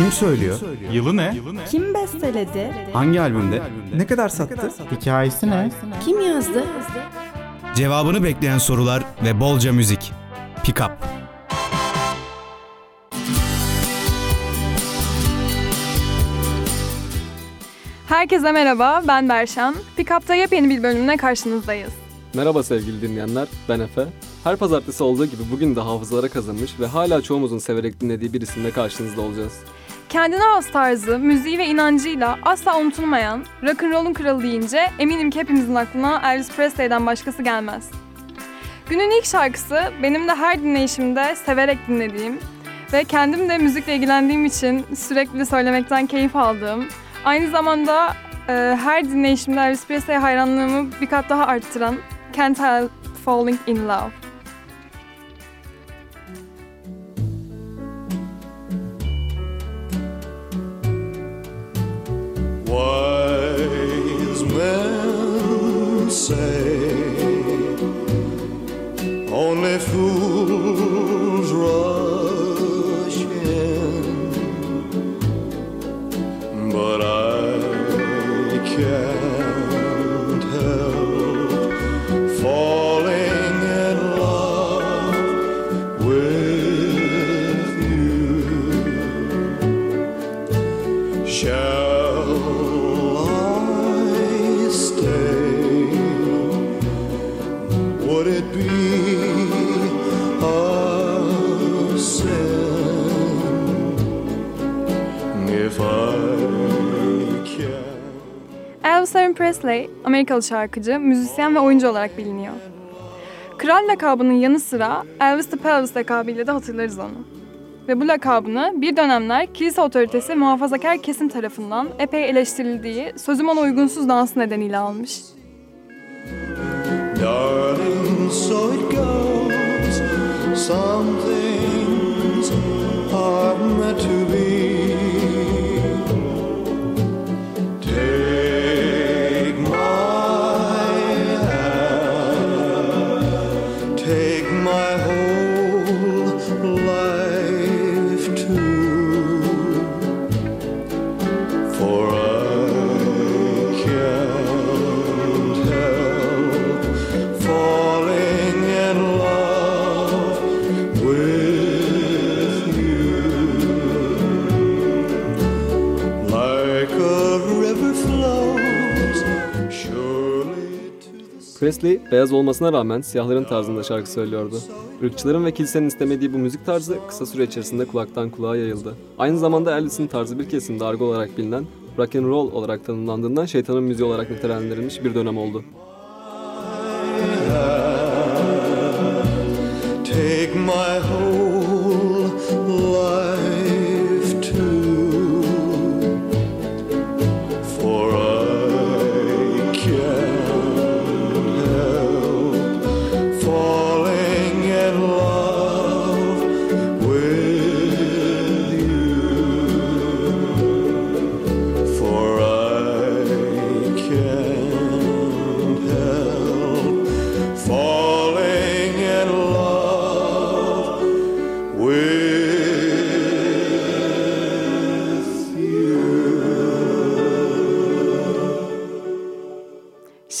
Kim söylüyor? Yılı ne? Kim besteledi? Hangi albümde? Ne kadar sattı? Hikayesi ne? Kim yazdı? Cevabını bekleyen sorular ve bolca müzik. Pikap. Herkese merhaba, ben Berşan. Pikap'ta yepyeni bir bölümle karşınızdayız. Merhaba sevgili dinleyenler, ben Efe. Her pazartesi olduğu gibi bugün de hafızalara kazınmış ve hala çoğumuzun severek dinlediği bir isimle karşınızda olacağız. Kendine has tarzı, müziği ve inancıyla asla unutulmayan, rock'n'roll'un kralı deyince eminim ki hepimizin aklına Elvis Presley'den başkası gelmez. Günün ilk şarkısı benim de her dinleyişimde severek dinlediğim ve kendim de müzikle ilgilendiğim için sürekli söylemekten keyif aldığım, aynı zamanda her dinleyişimde Elvis Presley hayranlığımı bir kat daha arttıran Can't Help Falling In Love. Wise men say only fools rush in, but I can't help falling in love with you. Elvis Presley, Amerikalı şarkıcı, müzisyen ve oyuncu olarak biliniyor. Kral lakabının yanı sıra Elvis the Pelvis lakabıyla da hatırlarız onu. Ve bu lakabını bir dönemler kilise otoritesi muhafazakar kesim tarafından epey eleştirildiği sözüm ona uygunsuz dansı nedeniyle almış. Darling, so it goes. Some things are meant to be. Presley, beyaz olmasına rağmen siyahların tarzında şarkı söylüyordu. Irkçıların ve kilisenin istemediği bu müzik tarzı kısa süre içerisinde kulaktan kulağa yayıldı. Aynı zamanda Elvis'in tarzı bir kesimde argo olarak bilinen, rock and roll olarak tanımlandığından şeytanın müziği olarak nitelendirilmiş bir dönem oldu.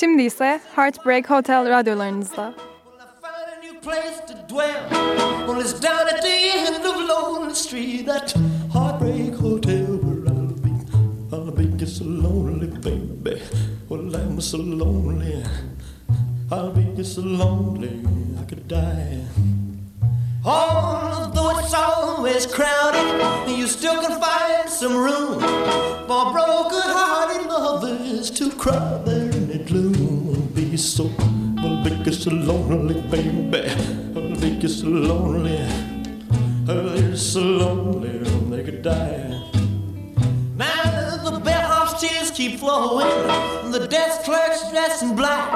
Şimdi ise Heartbreak Hotel radyolarınızda. Although it's always crowded, you still can find some room for broken-hearted lovers to cry there in the gloom. I'll make you so lonely, baby. I'll make you so lonely. I'll make you so lonely, they could die. Now the bellhop's tears keep flowing, the desk clerk's dressed in black.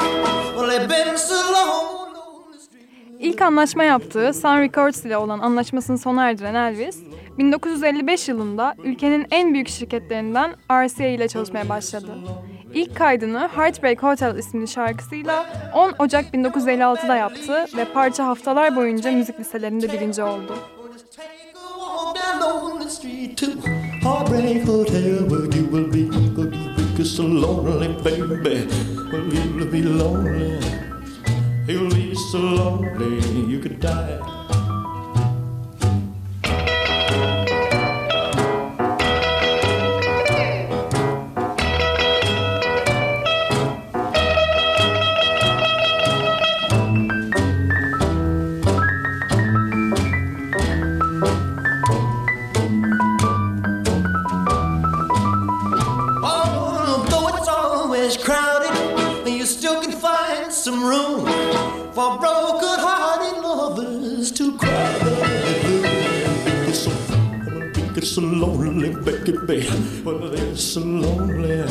Well, they've been so long. İlk anlaşma yaptığı Sun Records ile olan anlaşmasını sona erdiren Elvis, 1955 yılında ülkenin en büyük şirketlerinden RCA ile çalışmaya başladı. İlk kaydını Heartbreak Hotel isimli şarkısıyla 10 Ocak 1956'da yaptı ve parça haftalar boyunca müzik listelerinde birinci oldu. Marvin Street to Heartbreak Hotel, where you will be, so lonely, baby. Well, you'll be lonely. You'll be so lonely, you could die. So lonely, baby, well, they're so lonely,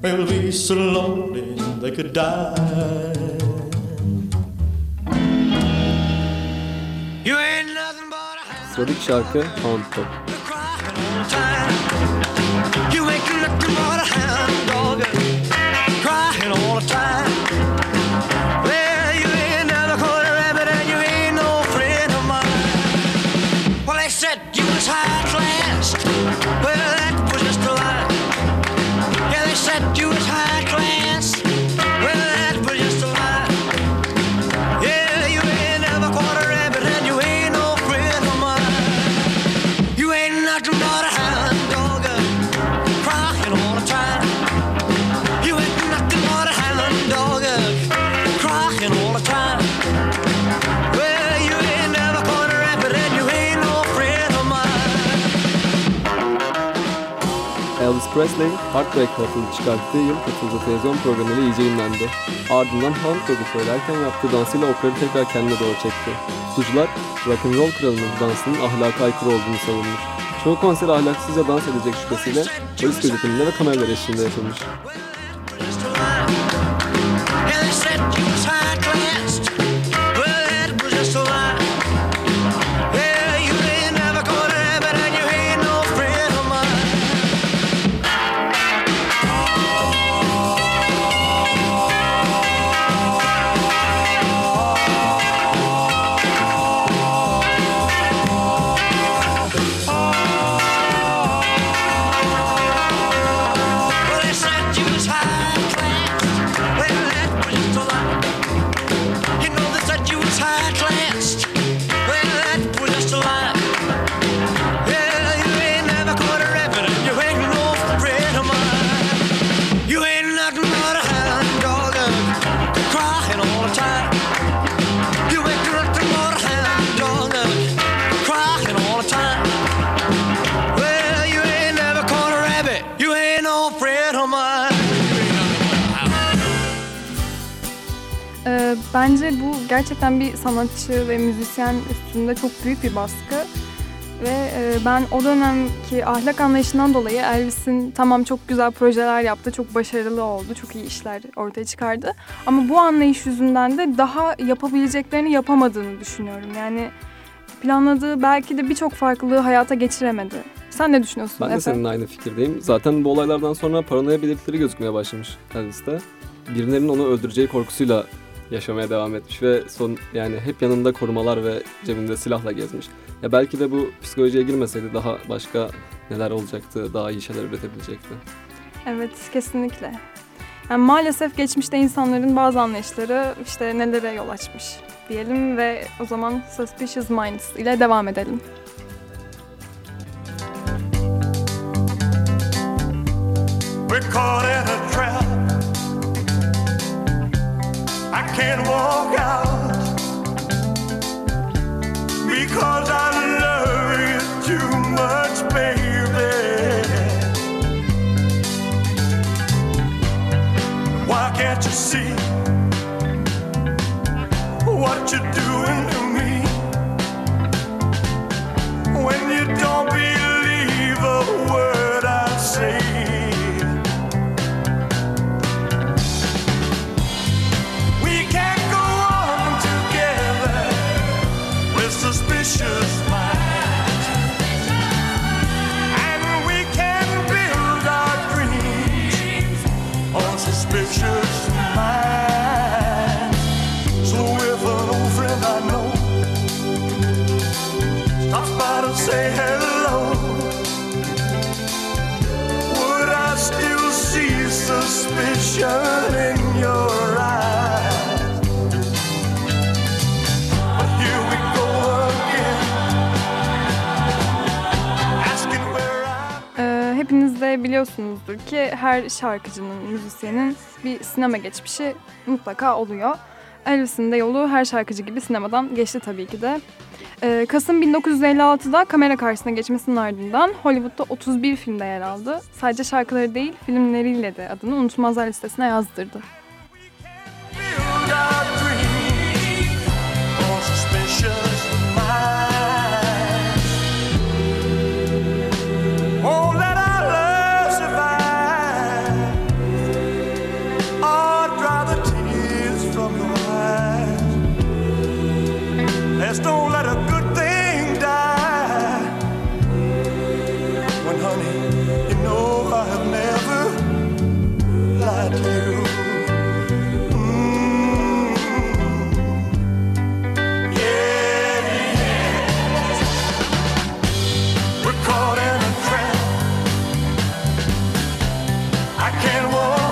they'll be so lonely they could die. You ain't nothing but a hound. Sıradaki şarkı Hound Dog. You ain't nothing but a hound dog, crying all the time. Well, you ain't never caught a rabbit and you ain't no friend of mine. Well, they said you was high. Elvis Presley, Heartbreak Hotel'ı çıkarttığı yıl katıldığı televizyon programıyla iyice ünlendi. Ardından Hound Dog'u söylerken yaptığı dansıyla operayı tekrar kendine doğru çekti. Suçlular, rock'n'roll kralının dansının ahlaka aykırı olduğunu savunmuş. Çoğu konser ahlaksızca dans edecek şüphesiyle polis gözetiminde ve kameralar eşliğinde yapılmış. Bence bu gerçekten bir sanatçı ve müzisyen üstünde çok büyük bir baskı ve ben o dönemki ahlak anlayışından dolayı Elvis'in tamam çok güzel projeler yaptı, çok başarılı oldu, çok iyi işler ortaya çıkardı ama bu anlayış yüzünden de daha yapabileceklerini yapamadığını düşünüyorum. Yani planladığı belki de birçok farklılığı hayata geçiremedi. Sen ne düşünüyorsun? Ben de senin aynı fikirdeyim. Zaten bu olaylardan sonra paranoya belirtileri gözükmeye başlamış Elvis'te. Birilerinin onu öldüreceği korkusuyla yaşamaya devam etmiş ve son yani hep yanında korumalar ve cebinde silahla gezmiş. Ya belki de bu psikolojiye girmeseydi daha başka neler olacaktı, daha iyi şeyler üretebilecekti. Evet, kesinlikle. Yani maalesef geçmişte insanların bazı anlayışları işte nelere yol açmış diyelim ve o zaman Suspicious Minds ile devam edelim. We're caught in a trap. I can't walk out because I love you too much, baby. Why can't you see what you're doing to me when you don't believe a word I say? Suspicious minds, and we can build our dreams on suspicious minds. So if an old friend I know stops by to say hello, vision in your eyes. But here we go again, asking where I'm... Hepiniz de biliyorsunuzdur ki her şarkıcının, müzisyenin bir sinema geçmişi mutlaka oluyor. Elvis'in de yolu her şarkıcı gibi sinemadan geçti tabii ki de. Kasım 1956'da kamera karşısına geçmesinin ardından Hollywood'da 31 filmde yer aldı. Sadece şarkıları değil, filmleriyle de adını unutulmazlar listesine yazdırdı. Don't let a good thing die. When honey, you know I have never lied to you. Yeah, yeah. We're caught in a trap. I can't walk.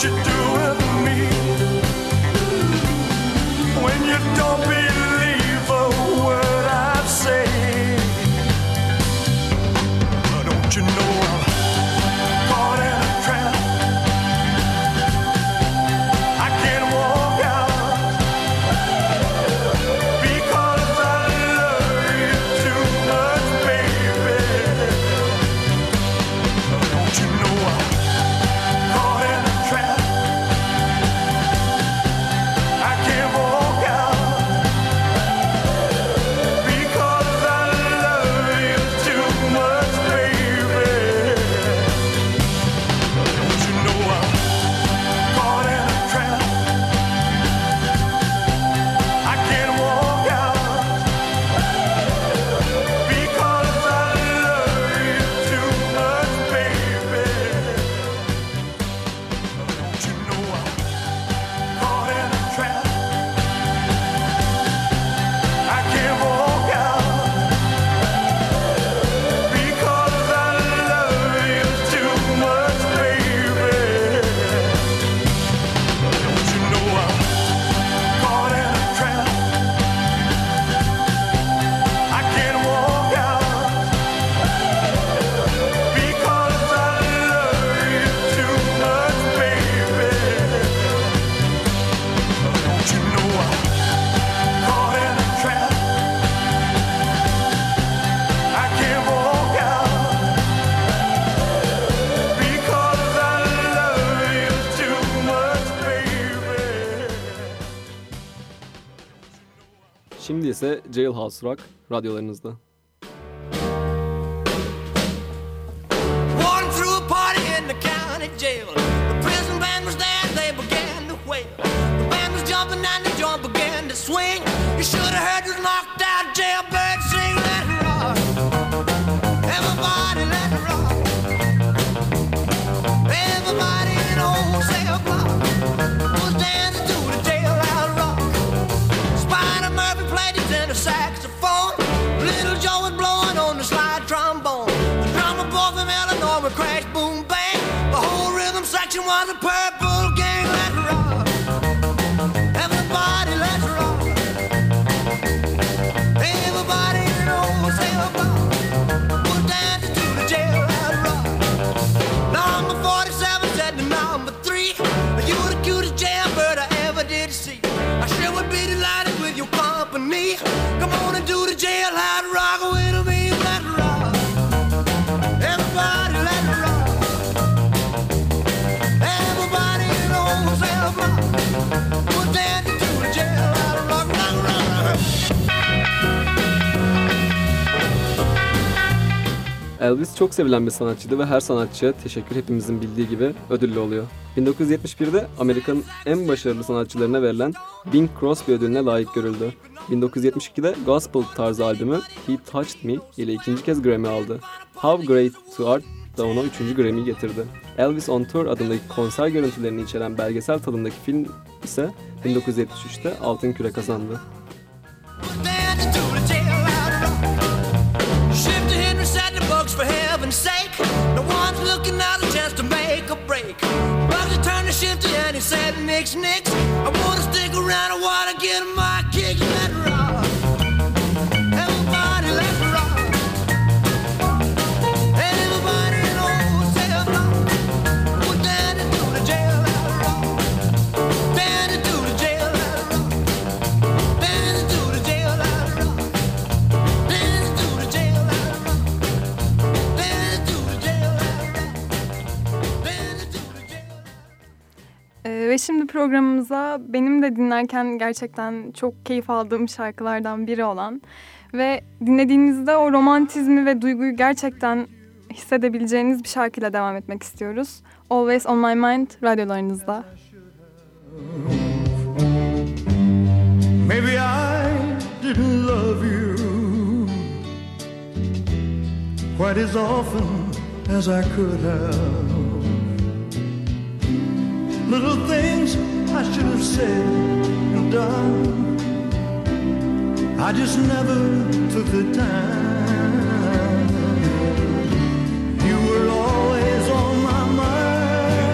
You do with me when you don't believe a word I say. Don't you know I'm caught in a trap? I can't walk out because I love you too much, baby. Don't you know I'm Şimdi ise Jailhouse Rock radyolarınızda. Walking through a party in the county jail. The prison band was there, they began to wail. The band was jumping and the joint began to swing. You should have heard this knocked out jailbird sing. Let it rock. Everybody let it rock. Everybody in old cell block was dancing to the jailhouse rock. Spider Murphy played his tenor saxophone. Little Joe was blowing on the slide trombone. The drummer boy from Illinois would crash, boom, bang. The whole rhythm section was a purple gang. Let's rock. Everybody, let's rock. Everybody in an old cell block was dancing to the jailhouse rock. Number 47 said to number 3, "You're the cutest jailbird I ever did see. I sure would be delighted with your company. Come on and do the jailhouse rock with me. Let it rock. Everybody, let it rock. Everybody in the old cell block was dancing to the jailhouse rock. Rock, rock, rock." Elvis çok sevilen bir sanatçıydı ve her sanatçıya teşekkür hepimizin bildiği gibi ödüllü oluyor. 1971'de Amerika'nın en başarılı sanatçılarına verilen Bing Crosby ödülüne layık görüldü. 1972'de gospel tarzı albümü He Touched Me ile ikinci kez Grammy aldı. How Great to Art da ona 3. Grammy getirdi. Elvis on Tour adındaki konser görüntülerini içeren belgesel tadındaki film ise 1973'te Altın Küre kazandı. Ve şimdi programımıza benim de dinlerken gerçekten çok keyif aldığım şarkılardan biri olan ve dinlediğinizde o romantizmi ve duyguyu gerçekten hissedebileceğiniz bir şarkıyla devam etmek istiyoruz. Always on my mind radyolarınızda. Maybe I didn't love you quite as often as I could have. Little things I should have said and done, I just never took the time. You were always on my mind.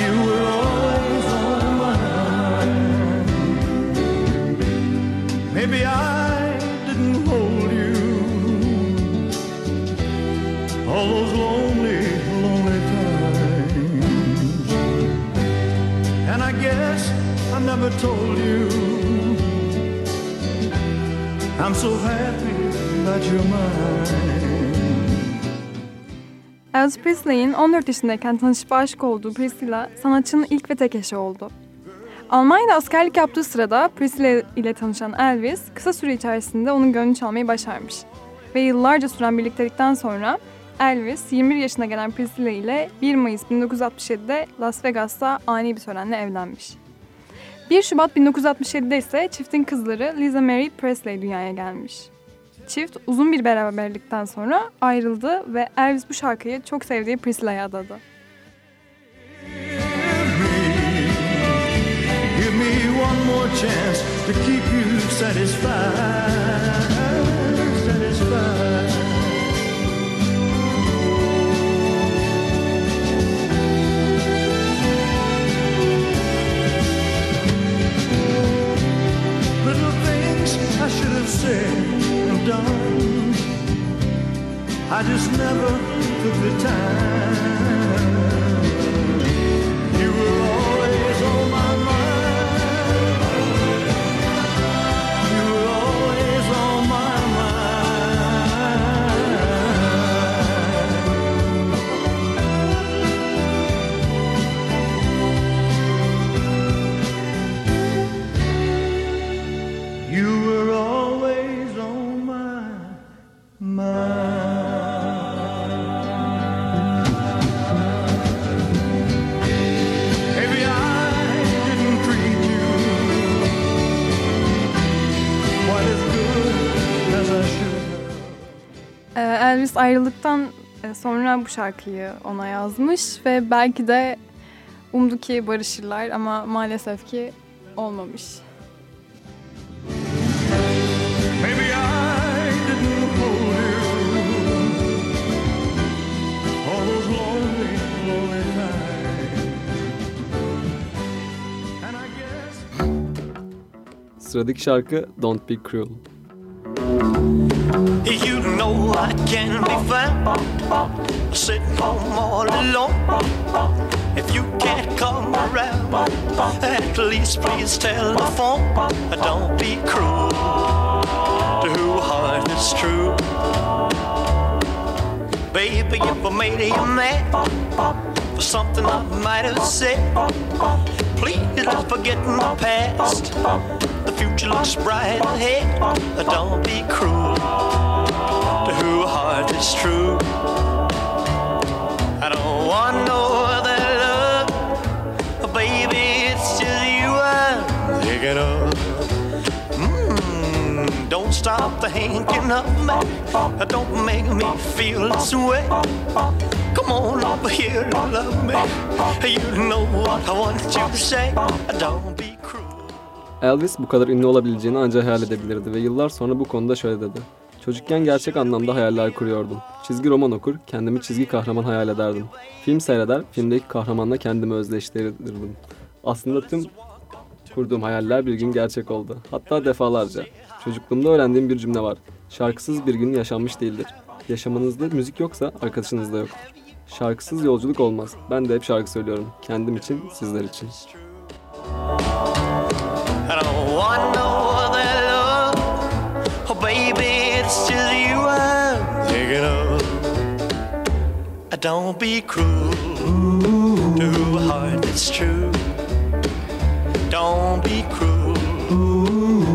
You were always on my mind. Maybe I didn't hold you all those lonely and I guess I never told you I'm so happy that you're mine. Elvis Presley'in 14 yaşındayken tanışıp aşık olduğu Priscilla, sanatçının ilk ve tek eşi oldu. Almanya'da askerlik yaptığı sırada Priscilla ile tanışan Elvis, kısa süre içerisinde onun gönlünü çalmayı başarmış. Ve yıllarca süren birliktelikten sonra Elvis, 21 yaşına gelen Priscilla ile 1 Mayıs 1967'de Las Vegas'ta ani bir törenle evlenmiş. 1 Şubat 1967'de ise çiftin kızları Lisa Marie Presley dünyaya gelmiş. Çift uzun bir beraberlikten sonra ayrıldı ve Elvis bu şarkıyı çok sevdiği Priscilla'ya adadı. Give me one more chance to keep you satisfied. I should have said and done, I just never took the time. You were always on my mind. You were always on my mind. You were Elvis ayrılıktan sonra bu şarkıyı ona yazmış ve belki de umdu ki barışırlar ama maalesef ki olmamış. Sıradaki şarkı Don't Be Cruel. You know I can be found sitting home all alone. If you can't come around, at least please tell the phone. Don't be cruel to who heart is true. Baby, if I made you mad for something I might have said, please don't forget my past. The future looks bright ahead. Don't be cruel to who heart is true. I don't want no other love, baby, it's just you I'm thinking of. Don't stop thinking of me. Don't make me feel this way. Come on over here and love me. You know what I want you to say. Don't be cruel. Elvis bu kadar ünlü olabileceğini ancak hayal edebilirdi ve yıllar sonra bu konuda şöyle dedi. Çocukken gerçek anlamda hayaller kuruyordum. Çizgi roman okur, kendimi çizgi kahraman hayal ederdim. Film seyreder, filmdeki kahramanla kendimi özdeşleştirirdim. Aslında tüm kurduğum hayaller bir gün gerçek oldu. Hatta defalarca. Çocukluğumda öğrendiğim bir cümle var. Şarkısız bir gün yaşanmış değildir. Yaşamınızda müzik yoksa arkadaşınız da yok. Şarkısız yolculuk olmaz. Ben de hep şarkı söylüyorum. Kendim için, sizler için. Don't be cruel to a heart that's true. Don't be cruel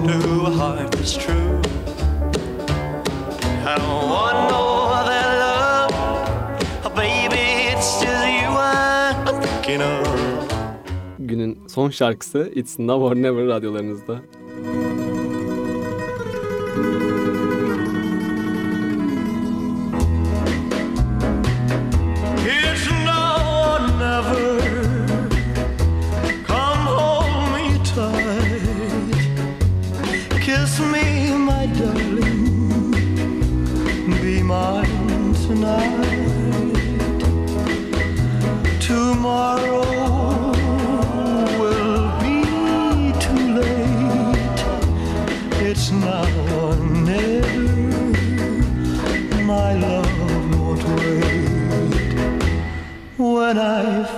to a heart that's true. I don't want no other love, baby it's just you I'm thinking of. Günün son şarkısı It's Now or Never radyolarınızda.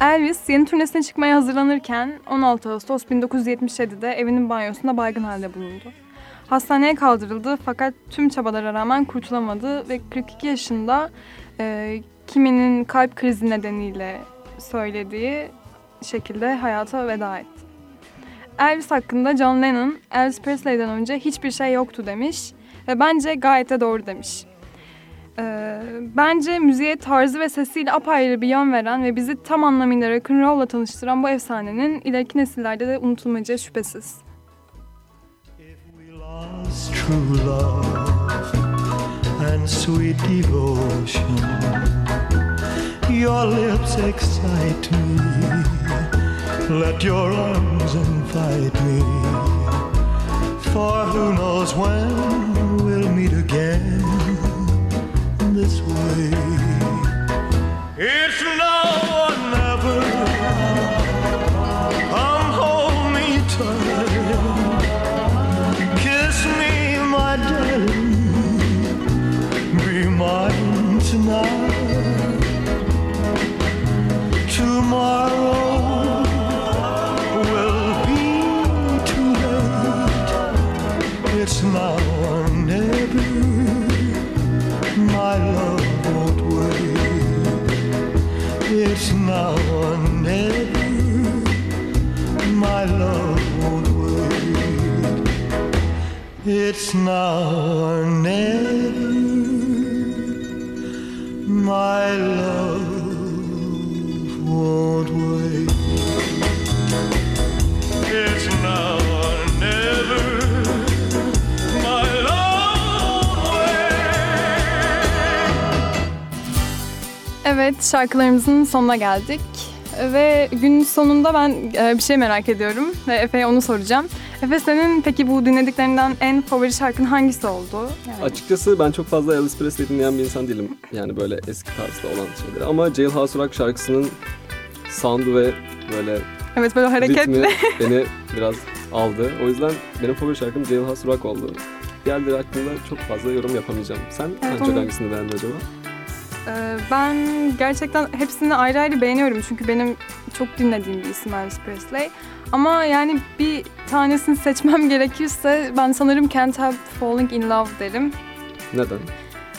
Elvis yeni turnesine çıkmaya hazırlanırken 16 Ağustos 1977'de evinin banyosunda baygın halde bulundu. Hastaneye kaldırıldı fakat tüm çabalara rağmen kurtulamadı ve 42 yaşında kiminin kalp krizi nedeniyle söylediği şekilde hayata veda etti. Elvis hakkında John Lennon, Elvis Presley'den önce hiçbir şey yoktu demiş ve bence gayet de doğru demiş. Bence müziğe tarzı ve sesiyle apayrı bir yön veren ve bizi tam anlamıyla rock'n'roll'la tanıştıran bu efsanenin ileriki nesillerde de unutulmayacağı şüphesiz. This way it's now or never. Come hold me tight, kiss me my darling, be mine tonight. Tomorrow will be too late. It's now or never. My love won't wait. It's now or never. My love won't wait. It's now or never. My love won't wait. It's now or never. Evet, şarkılarımızın sonuna geldik ve günün sonunda ben bir şey merak ediyorum ve Efe'ye onu soracağım. Efe, senin peki bu dinlediklerinden en favori şarkın hangisi oldu? Yani. Açıkçası ben çok fazla Elvis Presley dinleyen bir insan değilim. Yani böyle eski tarzda olan şeyleri ama Jailhouse Rock şarkısının soundu ve böyle, evet, böyle hareketli beni biraz aldı. O yüzden benim favori şarkım Jailhouse Rock oldu. Diğerleri hakkında çok fazla yorum yapamayacağım. Sen evet, ancak hangisini beğendin acaba? Ben gerçekten hepsini ayrı ayrı beğeniyorum çünkü benim çok dinlediğim bir isim Elvis Presley. Ama yani bir tanesini seçmem gerekirse ben sanırım Can't Help Falling in Love derim. Neden?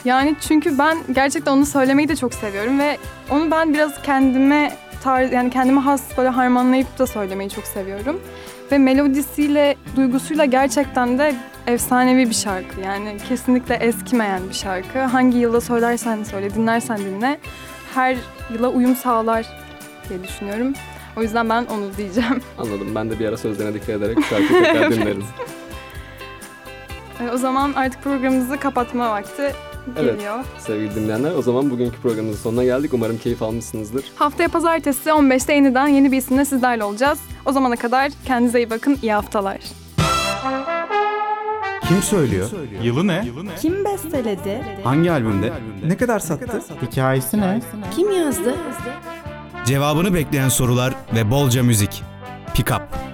Yani çünkü ben gerçekten onu söylemeyi de çok seviyorum ve onu ben biraz kendime has böyle harmanlayıp da söylemeyi çok seviyorum. Ve melodisiyle, duygusuyla gerçekten de efsanevi bir şarkı. Yani kesinlikle eskimeyen bir şarkı. Hangi yılda söylersen söyle, dinlersen dinle. Her yıla uyum sağlar diye düşünüyorum. O yüzden ben onu diyeceğim. Anladım. Ben de bir ara sözlerine dikkat ederek şarkıyı tekrar dinlerim. O zaman artık programımızı kapatma vakti geliyor. Evet, sevgili dinleyenler, o zaman bugünkü programımızın sonuna geldik. Umarım keyif almışsınızdır. Haftaya pazartesi 15'te yeniden yeni bir isimle sizlerle olacağız. O zamana kadar kendinize iyi bakın, iyi haftalar. Kim söylüyor? Yılı ne? Kim besteledi? Hangi albümde? Ne kadar sattı? Hikayesi ne? Kim yazdı? Cevabını bekleyen sorular ve bolca müzik. Pikap.